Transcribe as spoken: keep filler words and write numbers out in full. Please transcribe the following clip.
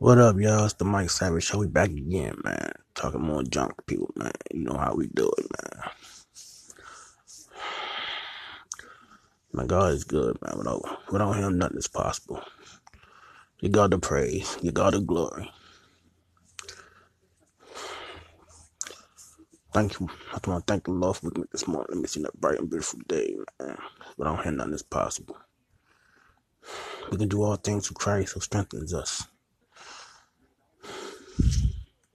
What up, y'all? It's the Mike Savage Show. We back again, man. Talking more junk to people, man. You know how we do it, man. My God is good, man. Without, without him, nothing is possible. Give God the praise. Give God the glory. Thank you. I just want to thank the Lord for me this morning. Let me see that bright and beautiful day, man. Without him, nothing is possible. We can do all things through Christ who strengthens us.